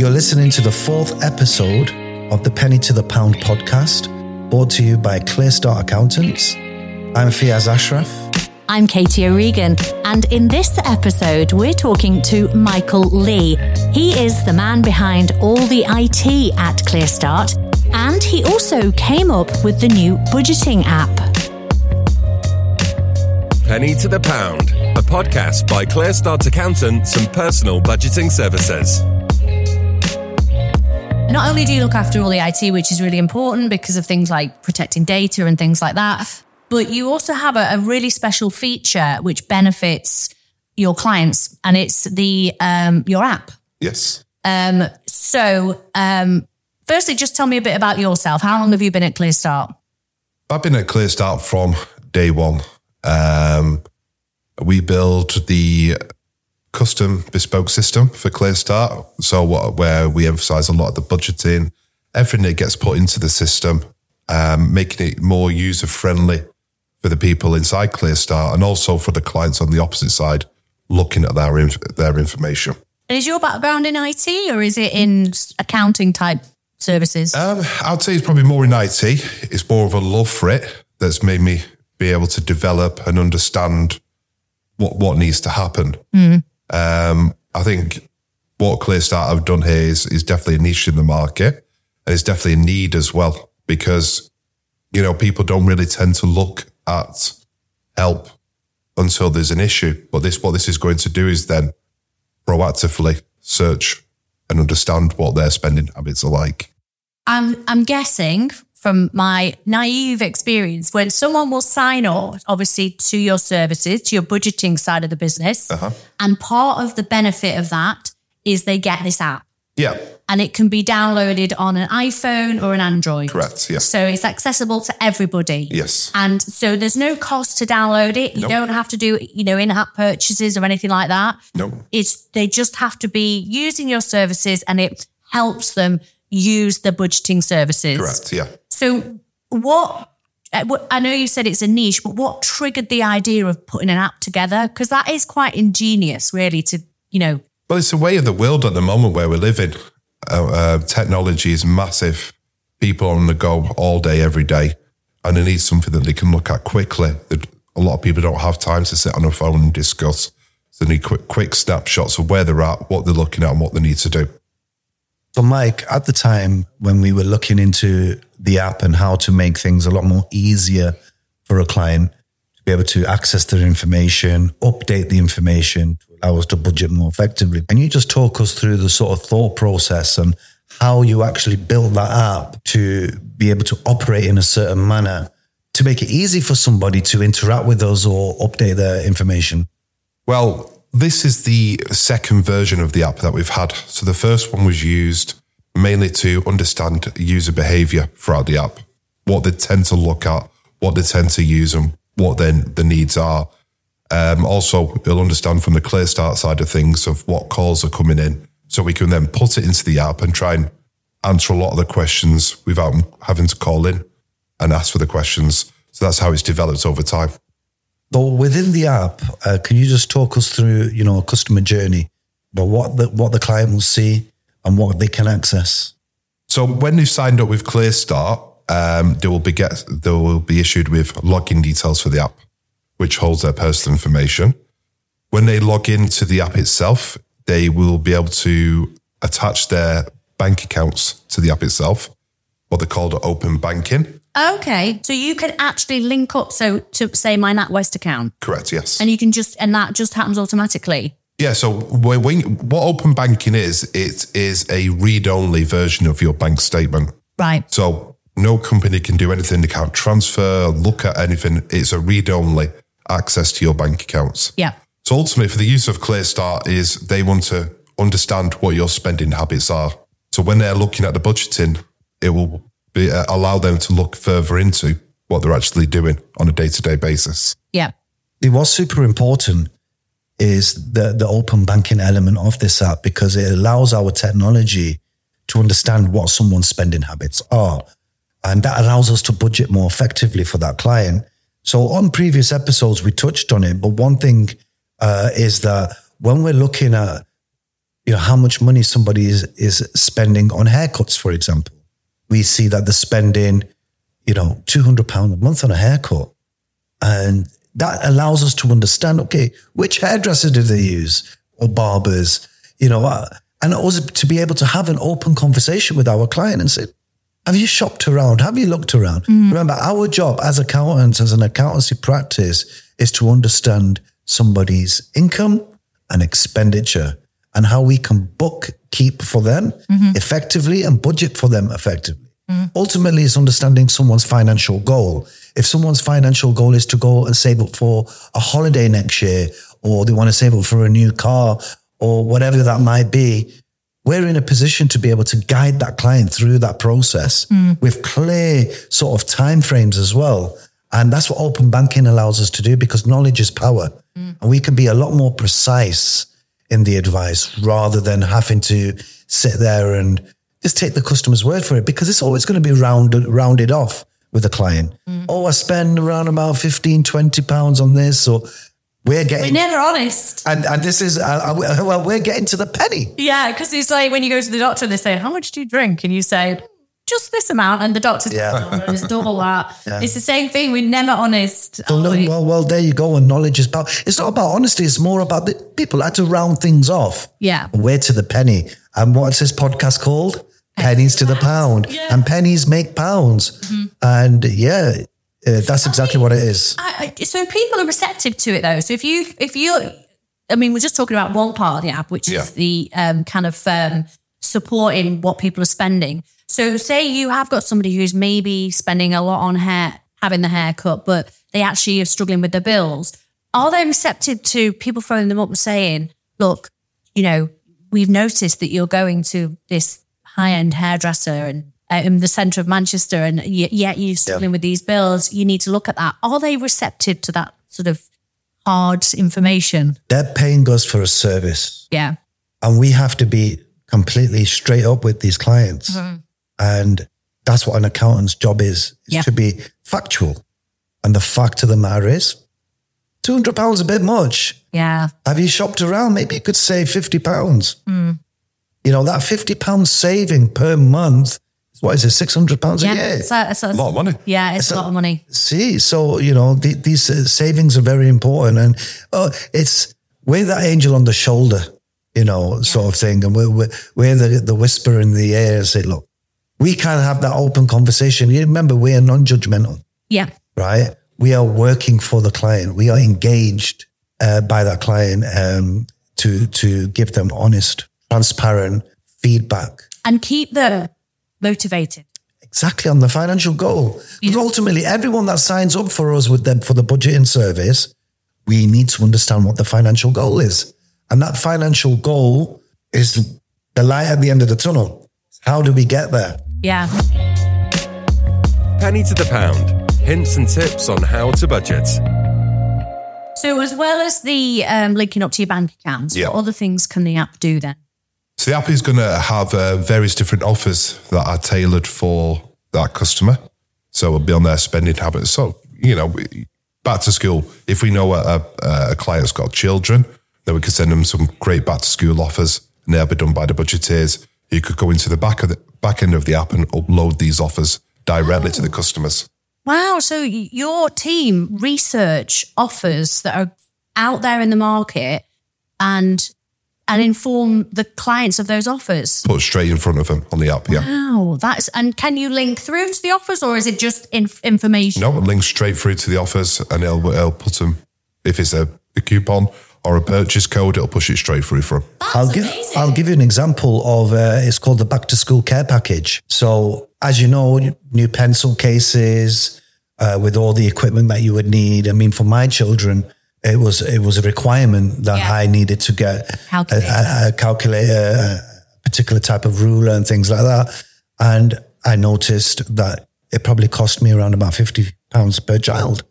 You're listening to the 4th episode of the Penny to the Pound podcast, brought to you by Clear Start Accountants. I'm Fiaz Ashraf. I'm Katie O'Regan, and in this episode, we're talking to Michael Lee. He is the man behind all the IT at ClearStart, and he also came up with the new budgeting app. Penny to the Pound, a podcast by ClearStart Accountants and Personal Budgeting Services. Not only do you look after all the IT, which is really important because of things like protecting data and things like that, but you also have a really special feature which benefits your clients, and it's the your app. Yes. Firstly, just tell me a bit about yourself. How long have you been at Clear Start? I've been at Clear Start from day one. We build the custom bespoke system for Clear Start, so where we emphasize a lot of the budgeting, everything that gets put into the system, making it more user-friendly for the people inside Clear Start and also for the clients on the opposite side looking at their information. And is your background in IT or is it in accounting type services? I'd say it's probably more in IT. It's more of a love for it that's made me be able to develop and understand what needs to happen. Mm. I think what Clear Start have done here is definitely a niche in the market, and it's definitely a need as well because, you know, people don't really tend to look at help until there's an issue. But what this is going to do is then proactively search and understand what their spending habits are like. I'm guessing from my naive experience, when someone will sign up, obviously, to your services, to your budgeting side of the business, and part of the benefit of that is they get this app. Yeah. And it can be downloaded on an iPhone or an Android. Correct, yeah. So it's accessible to everybody. Yes. And so there's no cost to download it. You don't have to do, in-app purchases or anything like that. No. They just have to be using your services, and it helps them use the budgeting services. Correct, yeah. So I know you said it's a niche, but what triggered the idea of putting an app together? Because that is quite ingenious, really, to. Well, it's the way of the world at the moment where we're living. Technology is massive. People are on the go all day, every day, and they need something that they can look at quickly. A lot of people don't have time to sit on a phone and discuss. So they need quick snapshots of where they're at, what they're looking at, and what they need to do. So, Mike, at the time when we were looking into the app and how to make things a lot more easier for a client to be able to access their information, update the information to allow us to budget more effectively. Can you just talk us through the sort of thought process and how you actually built that app to be able to operate in a certain manner to make it easy for somebody to interact with us or update their information? Well, this is the second version of the app that we've had. So the first one was used mainly to understand user behavior throughout the app, what they tend to look at, what they tend to use, and what then the needs are. Also, it'll understand from the Clear Start side of things of what calls are coming in. So we can then put it into the app and try and answer a lot of the questions without having to call in and ask for the questions. So that's how it's developed over time. So within the app, can you just talk us through, a customer journey, but what the client will see and what they can access? So when they've signed up with Clear Start, they will be issued with login details for the app, which holds their personal information. When they log into the app itself, they will be able to attach their bank accounts to the app itself, what they call open banking. Okay, so you can actually link up, so to say my NatWest account. Correct, yes. And you can and that just happens automatically. Yeah, so what open banking is, it is a read-only version of your bank statement. Right. So no company can do anything. They can't transfer, look at anything. It's a read-only access to your bank accounts. Yeah. So ultimately, for the use of Clear Start is they want to understand what your spending habits are. So when they're looking at the budgeting, it will allow them to look further into what they're actually doing on a day-to-day basis. Yeah. What's super important is the open banking element of this app, because it allows our technology to understand what someone's spending habits are. And that allows us to budget more effectively for that client. So on previous episodes, we touched on it, but one thing is that when we're looking at you know, how much money somebody is spending on haircuts, for example. We see that they're spending, you know, £200 a month on a haircut. And that allows us to understand, okay, which hairdresser did they use or barbers, you know, and also to be able to have an open conversation with our client and say, have you shopped around? Have you looked around? Mm. Remember, our job as accountants, as an accountancy practice, is to understand somebody's income and expenditure and how we can bookkeep for them effectively and budget for them effectively. Mm. Ultimately, it's understanding someone's financial goal. If someone's financial goal is to go and save up for a holiday next year, or they want to save up for a new car or whatever that might be, we're in a position to be able to guide that client through that process with clear sort of timeframes as well. And that's what open banking allows us to do, because knowledge is power. Mm. And we can be a lot more precise in the advice rather than having to sit there and just take the customer's word for it, because it's always going to be rounded off with a client. Mm. Oh, I spend around about 15, 20 pounds on this, or... We're never honest. And this is, well, we're getting to the penny. Yeah, because it's like when you go to the doctor, they say, how much do you drink? And you say, just this amount. And the doctor's it's double that. Yeah. It's the same thing. We're never honest. Well, there you go. And knowledge is power. It's not about honesty. It's more about the people like to round things off. Yeah. We're to the penny. And what's this podcast called? Pennies to the pound. Yeah. And pennies make pounds. Mm-hmm. And yeah. That's exactly what it is. So people are receptive to it, though. So if you, we're just talking about one part of the app, which is the kind of supporting what people are spending. So say you have got somebody who's maybe spending a lot on hair, having the haircut, but they actually are struggling with their bills. Are they receptive to people throwing them up and saying, look, you know, we've noticed that you're going to this high-end hairdresser and in the centre of Manchester, and yet you're struggling with these bills, you need to look at that. Are they receptive to that sort of hard information? They're paying us for a service. Yeah. And we have to be completely straight up with these clients. Mm-hmm. And that's what an accountant's job is to be factual. And the fact of the matter is, £200 is a bit much. Yeah. Have you shopped around? Maybe you could save £50. Mm. You know, that £50 saving per month, what is it, £600 a year? It's a lot of money. Yeah, it's a lot of money. See, so, you know, these savings are very important. And it's, we're that angel on the shoulder, you know, sort of thing. And we're the whisper in the air and say, look, we can't have that open conversation. You remember, we are non-judgmental. Yeah. Right? We are working for the client. We are engaged by that client to give them honest, transparent feedback. And keep the... motivated. Exactly, on the financial goal. Because ultimately, everyone that signs up for us with them for the budgeting service, we need to understand what the financial goal is. And that financial goal is the light at the end of the tunnel. How do we get there? Yeah. Penny to the Pound. Hints and tips on how to budget. So as well as the linking up to your bank accounts, what other things can the app do then? So the app is going to have various different offers that are tailored for that customer. So it'll be on their spending habits. So, you know, back to school, if we know a client's got children, then we could send them some great back to school offers, and they'll be done by the budgeteers. You could go into the back end of the app and upload these offers directly to the customers. Wow. So your team research offers that are out there in the market and inform the clients of those offers. Put straight in front of them on the app, yeah. Wow, that's... And can you link through to the offers, or is it just information? No, it links straight through to the offers, and it'll put them... If it's a coupon or a purchase code, it'll push it straight through for them. I'll give you an example of... it's called the Back to School Care Package. So, as you know, new pencil cases with all the equipment that you would need. I mean, for my children... It was a requirement that I needed to get a calculator, a particular type of ruler and things like that. And I noticed that it probably cost me around about £50 per child.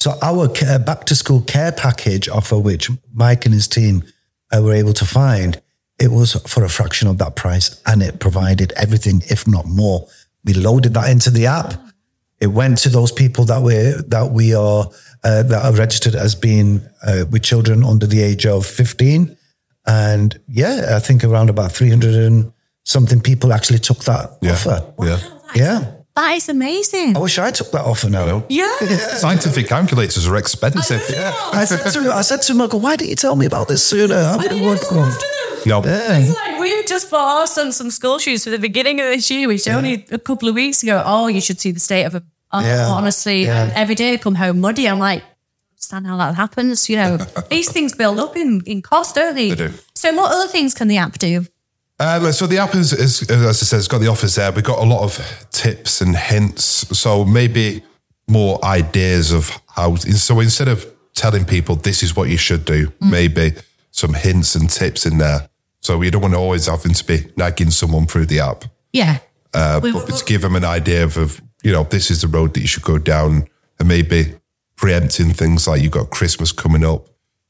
So our back to school care package offer, which Mike and his team were able to find, it was for a fraction of that price, and it provided everything, if not more. We loaded that into the app. It went to those people that are registered as being with children under the age of 15, And yeah, I think around about 300 and something people actually took that offer. Wow, yeah. That is amazing. I wish I took that offer now. Scientific calculators are expensive. I said to Michael, why didn't you tell me about this sooner? No. Yeah. It's like we just bought us some school shoes for the beginning of this year, which only a couple of weeks ago, you should see the state of them. Honestly, and every day I come home muddy. I'm like, I understand how that happens. You know, these things build up in cost, don't they? They do. So what other things can the app do? So the app is, as I said, it's got the offers there. We've got a lot of tips and hints. So maybe more ideas of how. So instead of telling people this is what you should do, maybe some hints and tips in there. So you don't want to always having to be nagging someone through the app. Yeah. But to give them an idea of, you know, this is the road that you should go down, and maybe preempting things like you've got Christmas coming up.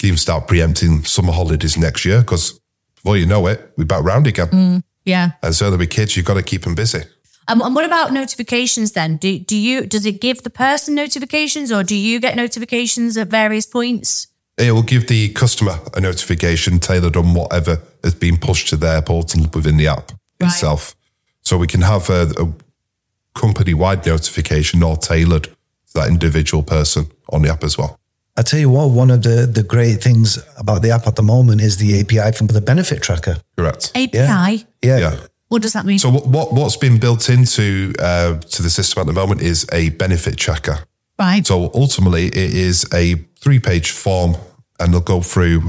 You can start preempting summer holidays next year because, well, you know it, we're back round again. Yeah. And so there'll be kids, you've got to keep them busy. And what about notifications then? Does it give the person notifications or do you get notifications at various points? It will give the customer a notification tailored on whatever has been pushed to their portal within the app itself. So we can have a company-wide notification or tailored to that individual person on the app as well. I tell you what, one of the great things about the app at the moment is the API from the benefit tracker. Correct. API? Yeah. What does that mean? So what's been built into to the system at the moment is a benefit tracker. Right. So ultimately it is a 3-page form and they'll go through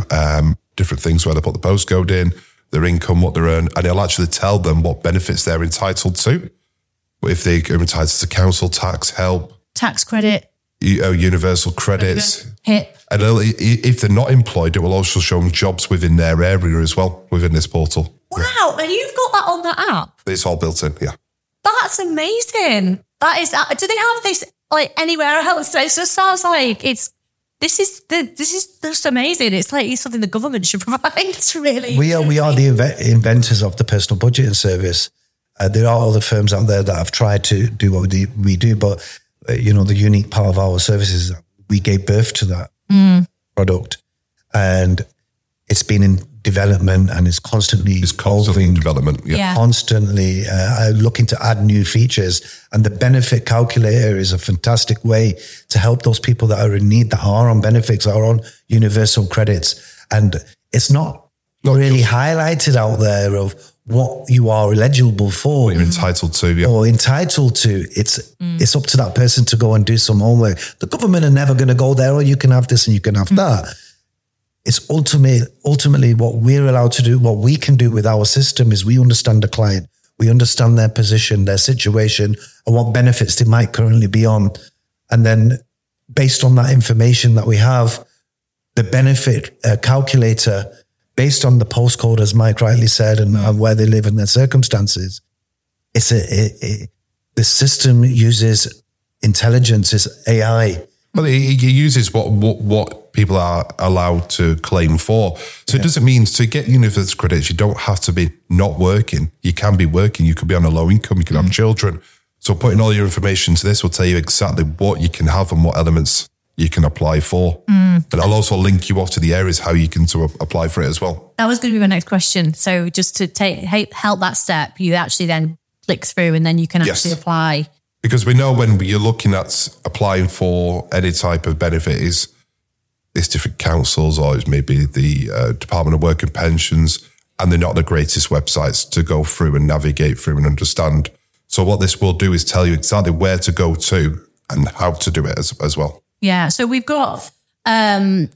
different things where they put the postcode in, their income, what they earn, and it'll actually tell them what benefits they're entitled to. If they're entitled to council tax, help. Tax credit. Universal credits. HIP. And if they're not employed, it will also show them jobs within their area as well, within this portal. Wow, and you've got that on the app? It's all built in, yeah. That's amazing. That is. Do they have this like anywhere else? It just sounds like it's... This is just amazing. It's like something the government should provide. It's really... We are the inventors of the personal budgeting service. There are other firms out there that have tried to do what we do, but... you know, the unique part of our services, we gave birth to that product, and it's been in development and it's constantly evolving. Development, constantly looking to add new features. And the benefit calculator is a fantastic way to help those people that are in need, that are on benefits, that are on universal credits, and it's not really highlighted out there of what you are eligible for, what you're entitled to, or entitled to. It's up to that person to go and do some homework. The government are never going to go there. Or you can have this and you can have that. It's ultimately what we're allowed to do. What we can do with our system is we understand the client, we understand their position, their situation, and what benefits they might currently be on, and then based on that information that we have, the benefit calculator. Based on the postcode, as Mike rightly said, and where they live and their circumstances, the system uses intelligence, it's AI. Well, it uses what people are allowed to claim for. So it doesn't mean to get universal credits, you don't have to be not working. You can be working, you could be on a low income, you can have children. So putting all your information to this will tell you exactly what you can have and what elements you can apply for. And I'll also link you off to the areas how you can apply for it as well. That was going to be my next question. So just to help that step, you actually then click through and then you can actually apply. Because we know when you're looking at applying for any type of benefit, it's different councils or it's maybe the Department of Work and Pensions, and they're not the greatest websites to go through and navigate through and understand. So what this will do is tell you exactly where to go to and how to do it as well. Yeah, so we've got the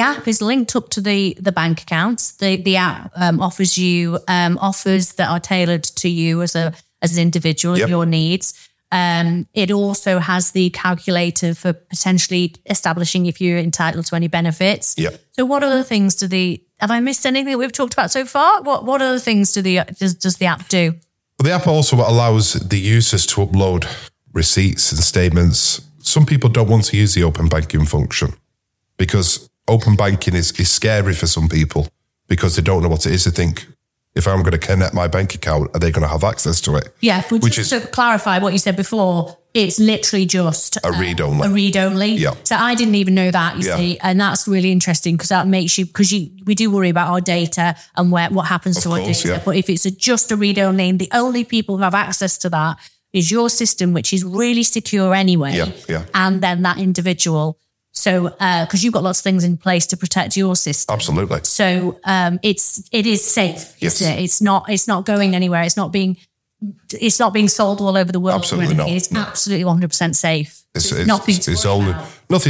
app is linked up to the bank accounts. The app offers you offers that are tailored to you as an individual, your needs. It also has the calculator for potentially establishing if you're entitled to any benefits. Yeah. So what other things have I missed anything that we've talked about so far? What other things does the app do? Well, the app also allows the users to upload receipts and statements. Some people don't want to use the open banking function because open banking is scary for some people because they don't know what it is. They think, if I'm going to connect my bank account, are they going to have access to it? Yeah, just to clarify what you said before, it's literally just a read-only. Yeah. So I didn't even know that, you see, and that's really interesting because that makes you, we do worry about our data and what happens to our data. Yeah. But if it's just a read-only, and the only people who have access to that is your system, which is really secure anyway. Yeah, yeah. And then that individual. So, because you've got lots of things in place to protect your system, absolutely. So, it is safe. Yes, it's not going anywhere. It's not being sold all over the world. Absolutely not. It's absolutely 100% safe. It's nothing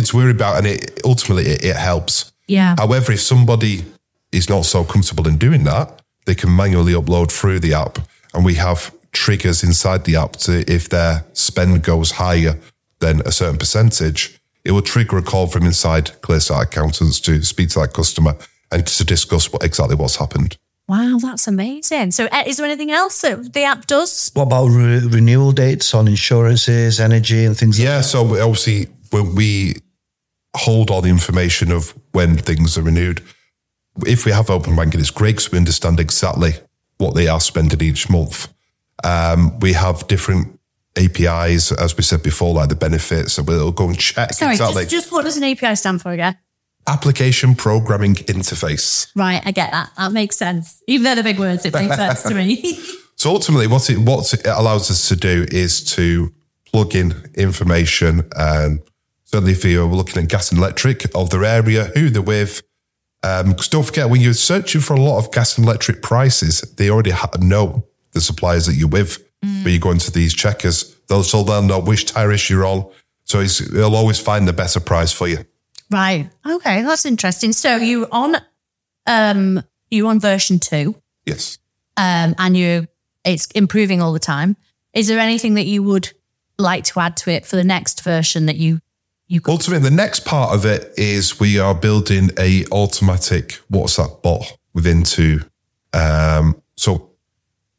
to worry about, and it ultimately helps. Yeah. However, if somebody is not so comfortable in doing that, they can manually upload through the app, and we have triggers inside the app to if their spend goes higher than a certain percentage. It will trigger a call from inside Clear Start Accountants to speak to that customer and to discuss exactly what's happened. Wow, that's amazing. So is there anything else that the app does? What about renewal dates on insurances, energy and things like that? Yeah, so obviously when we hold all the information of when things are renewed, if we have open banking, it's great because we understand exactly what they are spending each month. We have different APIs, as we said before, like the benefits, so we'll go and check. Sorry, just what does an API stand for again? Application Programming Interface. Right, I get that. That makes sense. Even though they're big words, it makes sense to me. So ultimately, what it allows us to do is to plug in information, and certainly if you're looking at gas and electric of their area, who they're with. Because don't forget, when you're searching for a lot of gas and electric prices, they already know the suppliers that you're with. But you go into these checkers, they'll know which tariffs you're on. So they'll always find the better price for you. Right. Okay. That's interesting. So you're on version 2. Yes. And it's improving all the time. Is there anything that you would like to add to it for the next version that you could? Ultimately, the next part of it is we are building a automatic WhatsApp bot within 2.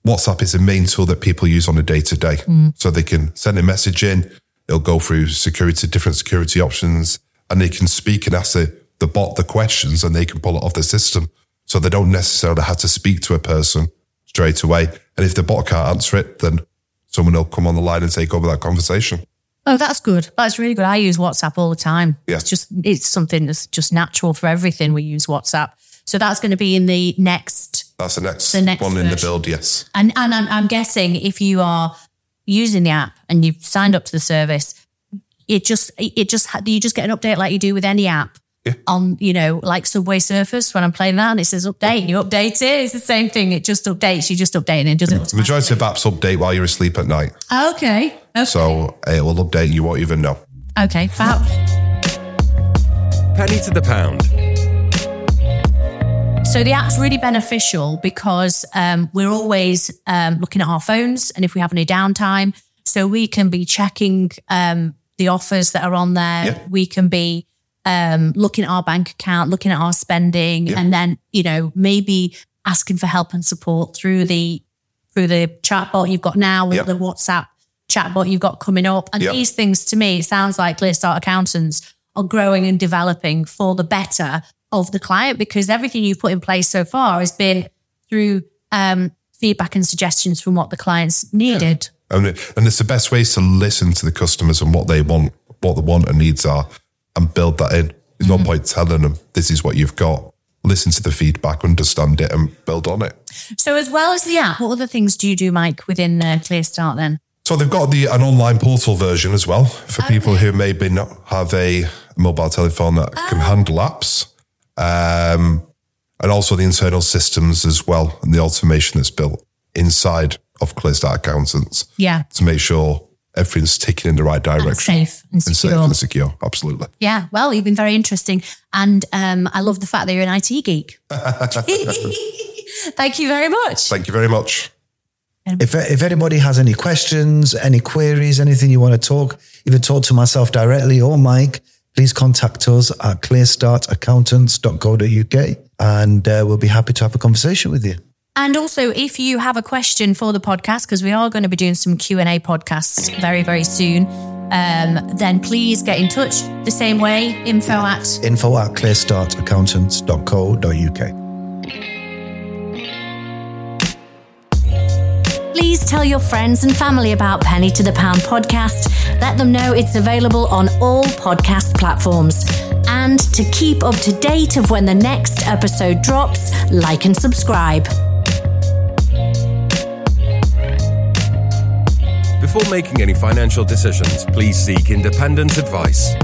WhatsApp is the main tool that people use on a day-to-day. So they can send a message in, it'll go through different security options, and they can speak and ask the bot the questions, and they can pull it off the system. So they don't necessarily have to speak to a person straight away. And if the bot can't answer it, then someone will come on the line and take over that conversation. Oh, that's good. That's really good. I use WhatsApp all the time. Yeah. It's something that's just natural for everything. We use WhatsApp. So that's going to be in the next... That's the next one version. In the build, yes. And I'm guessing if you are using the app and you've signed up to the service, you just get an update like you do with any app on, like Subway Surfers when I'm playing that and it says update and you update it. It's the same thing. It just updates. You just update and it doesn't. The majority of apps update while you're asleep at night. Okay. So it will update and you won't even know. Okay, fab. Penny to the pound. So the app's really beneficial because we're always looking at our phones and if we have any downtime, so we can be checking the offers that are on there. Yeah. We can be looking at our bank account, looking at our spending, and then, maybe asking for help and support through the chatbot you've got now or the WhatsApp chatbot you've got coming up. And these things, to me, it sounds like Clear Start Accountants are growing and developing for the better of the client, because everything you've put in place so far has been through feedback and suggestions from what the clients needed. Yeah. And it's the best way to listen to the customers and what they want, what the want and needs are, and build that in. There's no point telling them this is what you've got. Listen to the feedback, understand it and build on it. So as well as the app, what other things do you do, Mike, within Clear Start then? So they've got an online portal version as well for people who maybe not have a mobile telephone that can handle apps. And also the internal systems as well, and the automation that's built inside of Clear Start Accountants. Yeah. To make sure everything's ticking in the right direction. And safe and secure. Absolutely. Yeah. Well, you've been very interesting. And I love the fact that you're an IT geek. Thank you very much. Thank you very much. If anybody has any questions, any queries, anything you want to talk to myself directly or Mike, please contact us at clearstartaccountants.co.uk and we'll be happy to have a conversation with you. And also, if you have a question for the podcast, because we are going to be doing some Q&A podcasts very, very soon, then please get in touch the same way, info at clearstartaccountants.co.uk. Please tell your friends and family about Penny to the Pound podcast. Let them know it's available on all podcast platforms. And to keep up to date of when the next episode drops, like and subscribe. Before making any financial decisions, please seek independent advice.